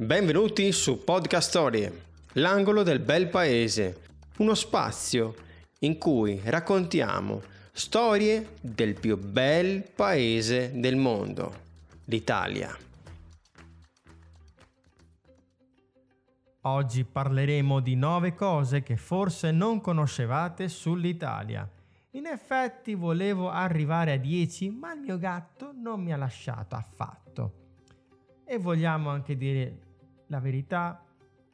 Benvenuti su Podcast Storie, l'angolo del bel paese, uno spazio in cui raccontiamo storie del più bel paese del mondo, l'Italia. Oggi parleremo di 9 cose che forse non conoscevate sull'Italia. In effetti volevo arrivare a 10, ma il mio gatto non mi ha lasciato affatto. E vogliamo anche dire la verità,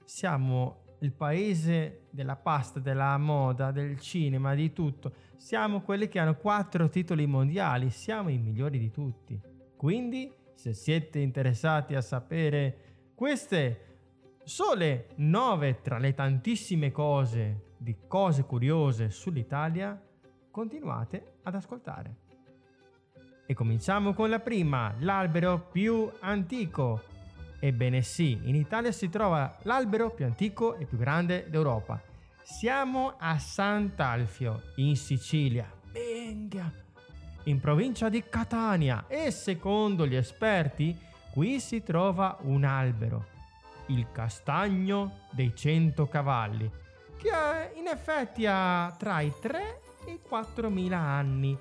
siamo il paese della pasta, della moda, del cinema, di tutto. Siamo quelli che hanno 4 titoli mondiali, siamo i migliori di tutti. Quindi, se siete interessati a sapere queste sole 9 tra le tantissime cose, di cose curiose sull'Italia, continuate ad ascoltare. E cominciamo con la prima, l'albero più antico. Ebbene sì, in Italia si trova l'albero più antico e più grande d'Europa. Siamo a Sant'Alfio, in Sicilia, in provincia di Catania, e secondo gli esperti qui si trova un albero, il Castagno dei Cento Cavalli, che in effetti ha tra i 3 e i 4.000 anni.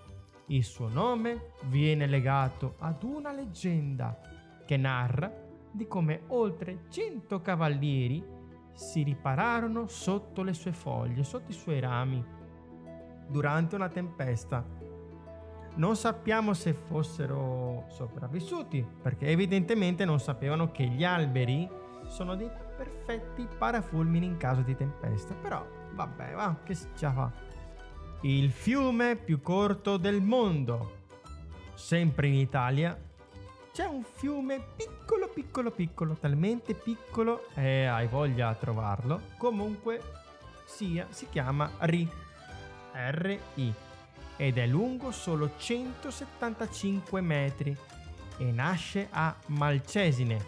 Il suo nome viene legato ad una leggenda che narra di come oltre 100 cavalieri si ripararono sotto le sue foglie, sotto i suoi rami, durante una tempesta. Non sappiamo se fossero sopravvissuti, perché evidentemente non sapevano che gli alberi sono dei perfetti parafulmini in caso di tempesta, però vabbè, va, che si già fa. Il fiume più corto del mondo. Sempre in Italia c'è un fiume piccolo, talmente piccolo hai voglia a trovarlo. Comunque sia, si chiama Ri ed è lungo solo 175 metri e nasce a Malcesine,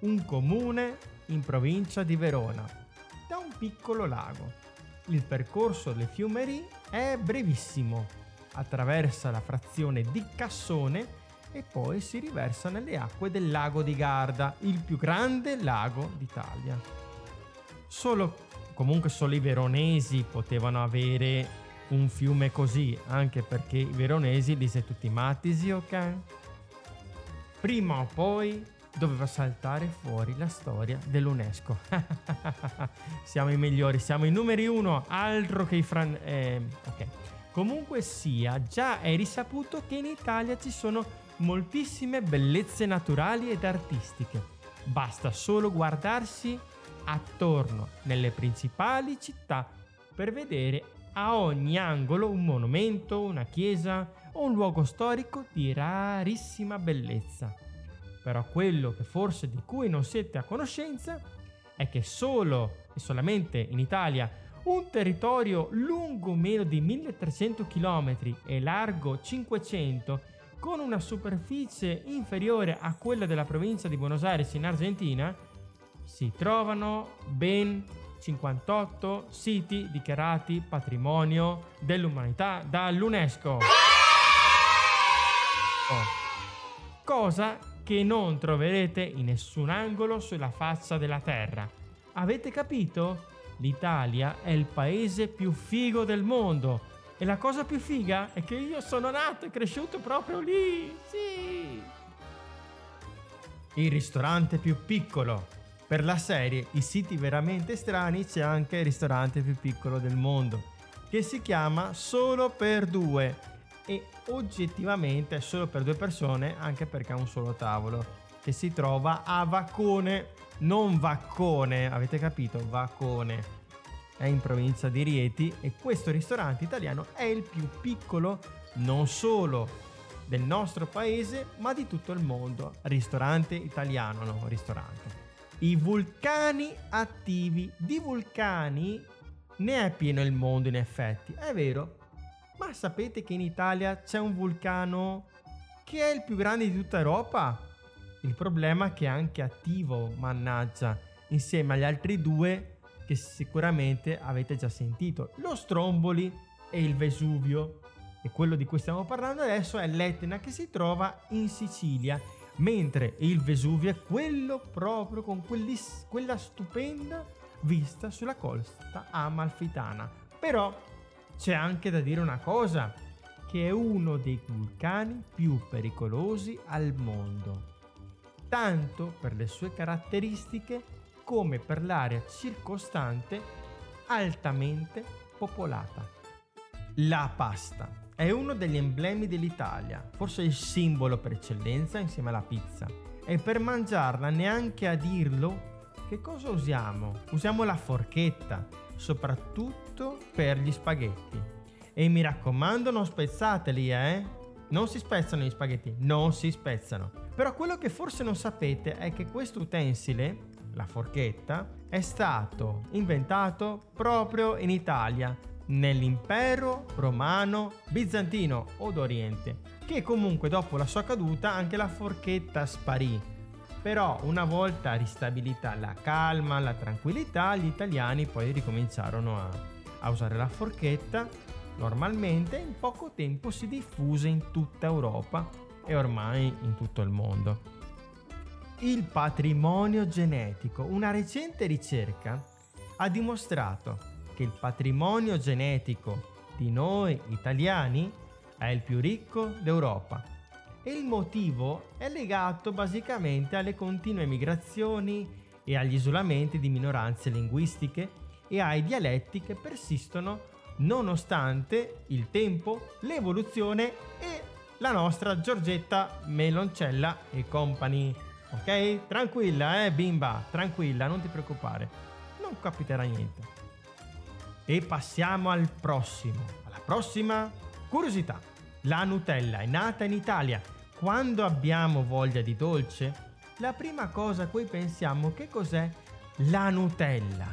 un comune in provincia di Verona, da un piccolo lago. Il percorso del fiume Ri è brevissimo, attraversa la frazione di Cassone e poi si riversa nelle acque del lago di Garda, il più grande lago d'Italia. Comunque solo i veronesi potevano avere un fiume così, anche perché i veronesi li sei tutti matisi, ok? Prima o poi doveva saltare fuori la storia dell'UNESCO. Siamo i migliori, siamo i numeri 1, altro che i ok. Comunque sia, già è risaputo che in Italia ci sono moltissime bellezze naturali ed artistiche. Basta solo guardarsi attorno nelle principali città per vedere a ogni angolo un monumento, una chiesa o un luogo storico di rarissima bellezza. Però quello che forse di cui non siete a conoscenza è che solo e solamente in Italia un territorio lungo meno di 1300 km e largo 500 con una superficie inferiore a quella della provincia di Buenos Aires in Argentina, si trovano ben 58 siti dichiarati patrimonio dell'umanità dall'UNESCO. Cosa che non troverete in nessun angolo sulla faccia della terra. Avete capito? L'Italia è il paese più figo del mondo. E la cosa più figa è che io sono nato e cresciuto proprio lì, sì! Il ristorante più piccolo. Per la serie I siti veramente strani c'è anche il ristorante più piccolo del mondo, che si chiama Solo per Due, e oggettivamente è solo per 2 persone, anche perché ha un solo tavolo, che si trova a Vacone, non Vacone, avete capito? Vacone. È in provincia di Rieti e questo ristorante italiano è il più piccolo non solo del nostro paese ma di tutto il mondo. Ristorante italiano, no, ristorante. I vulcani attivi. Di vulcani ne è pieno il mondo in effetti, è vero. Ma sapete che in Italia c'è un vulcano che è il più grande di tutta Europa? Il problema è che è anche attivo, mannaggia, insieme agli altri 2 che sicuramente avete già sentito, lo Stromboli e il Vesuvio. E quello di cui stiamo parlando adesso è l'Etna, che si trova in Sicilia mentre il Vesuvio è quello proprio con quella stupenda vista sulla costa amalfitana. Però c'è anche da dire una cosa, che è uno dei vulcani più pericolosi al mondo, tanto per le sue caratteristiche come per l'area circostante altamente popolata. La pasta è uno degli emblemi dell'Italia, forse il simbolo per eccellenza insieme alla pizza. E per mangiarla, neanche a dirlo, che cosa usiamo? Usiamo la forchetta, soprattutto per gli spaghetti. E mi raccomando, non spezzateli, eh? Non si spezzano gli spaghetti, non si spezzano. Però quello che forse non sapete è che questo utensile, la forchetta, è stato inventato proprio in Italia, nell'impero romano bizantino o d'Oriente, che comunque dopo la sua caduta anche la forchetta sparì. Però una volta ristabilita la calma, la tranquillità, gli italiani poi ricominciarono a usare la forchetta normalmente. In poco tempo si diffuse in tutta Europa e ormai in tutto il mondo. Il patrimonio genetico. Una recente ricerca ha dimostrato che il patrimonio genetico di noi italiani è il più ricco d'Europa, e il motivo è legato basicamente alle continue migrazioni e agli isolamenti di minoranze linguistiche e ai dialetti che persistono nonostante il tempo, l'evoluzione e la nostra Giorgetta Meloncella e company. Ok? Tranquilla, bimba, tranquilla, non ti preoccupare, non capiterà niente. E passiamo al prossimo, alla prossima curiosità. La Nutella è nata in Italia. Quando abbiamo voglia di dolce, la prima cosa a cui pensiamo che cos'è la Nutella.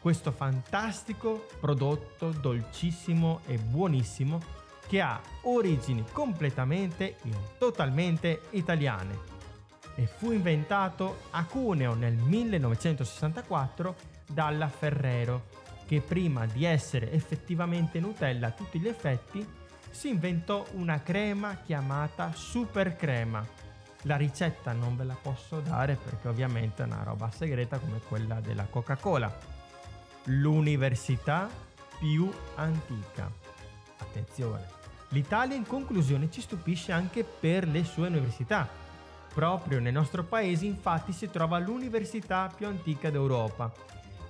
Questo fantastico prodotto dolcissimo e buonissimo che ha origini completamente e totalmente italiane e fu inventato a Cuneo nel 1964 dalla Ferrero, che prima di essere effettivamente Nutella a tutti gli effetti, si inventò una crema chiamata Supercrema. La ricetta non ve la posso dare perché ovviamente è una roba segreta come quella della Coca-Cola. L'università più antica. Attenzione, l'Italia in conclusione ci stupisce anche per le sue università. Proprio nel nostro paese infatti si trova l'università più antica d'Europa.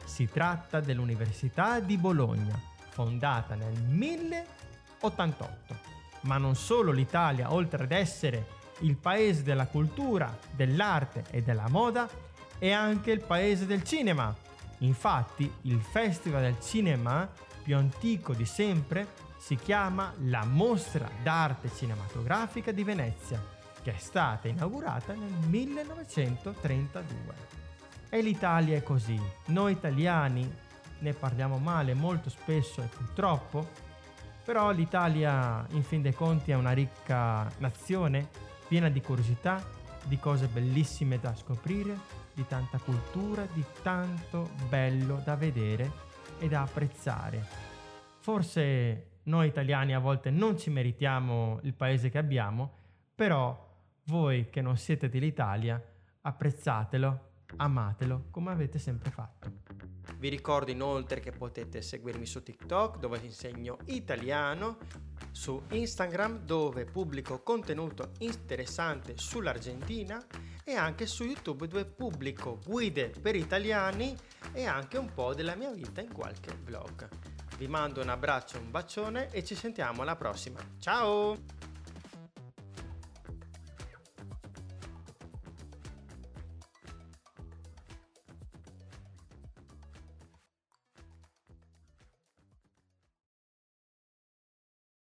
Si tratta dell'Università di Bologna, fondata nel 1088. Ma non solo l'Italia, oltre ad essere il paese della cultura, dell'arte e della moda, è anche il paese del cinema. Infatti, il festival del cinema più antico di sempre si chiama la Mostra d'Arte Cinematografica di Venezia, che è stata inaugurata nel 1932. E l'Italia è così, noi italiani ne parliamo male molto spesso e purtroppo, però l'Italia in fin dei conti è una ricca nazione, piena di curiosità, di cose bellissime da scoprire, di tanta cultura, di tanto bello da vedere e da apprezzare. Forse noi italiani a volte non ci meritiamo il paese che abbiamo, però voi che non siete dell'Italia apprezzatelo, amatelo come avete sempre fatto. Vi ricordo inoltre che potete seguirmi su TikTok, dove insegno italiano, su Instagram, dove pubblico contenuto interessante sull'Argentina, e anche su YouTube, dove pubblico guide per italiani e anche un po' della mia vita in qualche vlog. Vi mando un abbraccio, un bacione e ci sentiamo alla prossima. Ciao!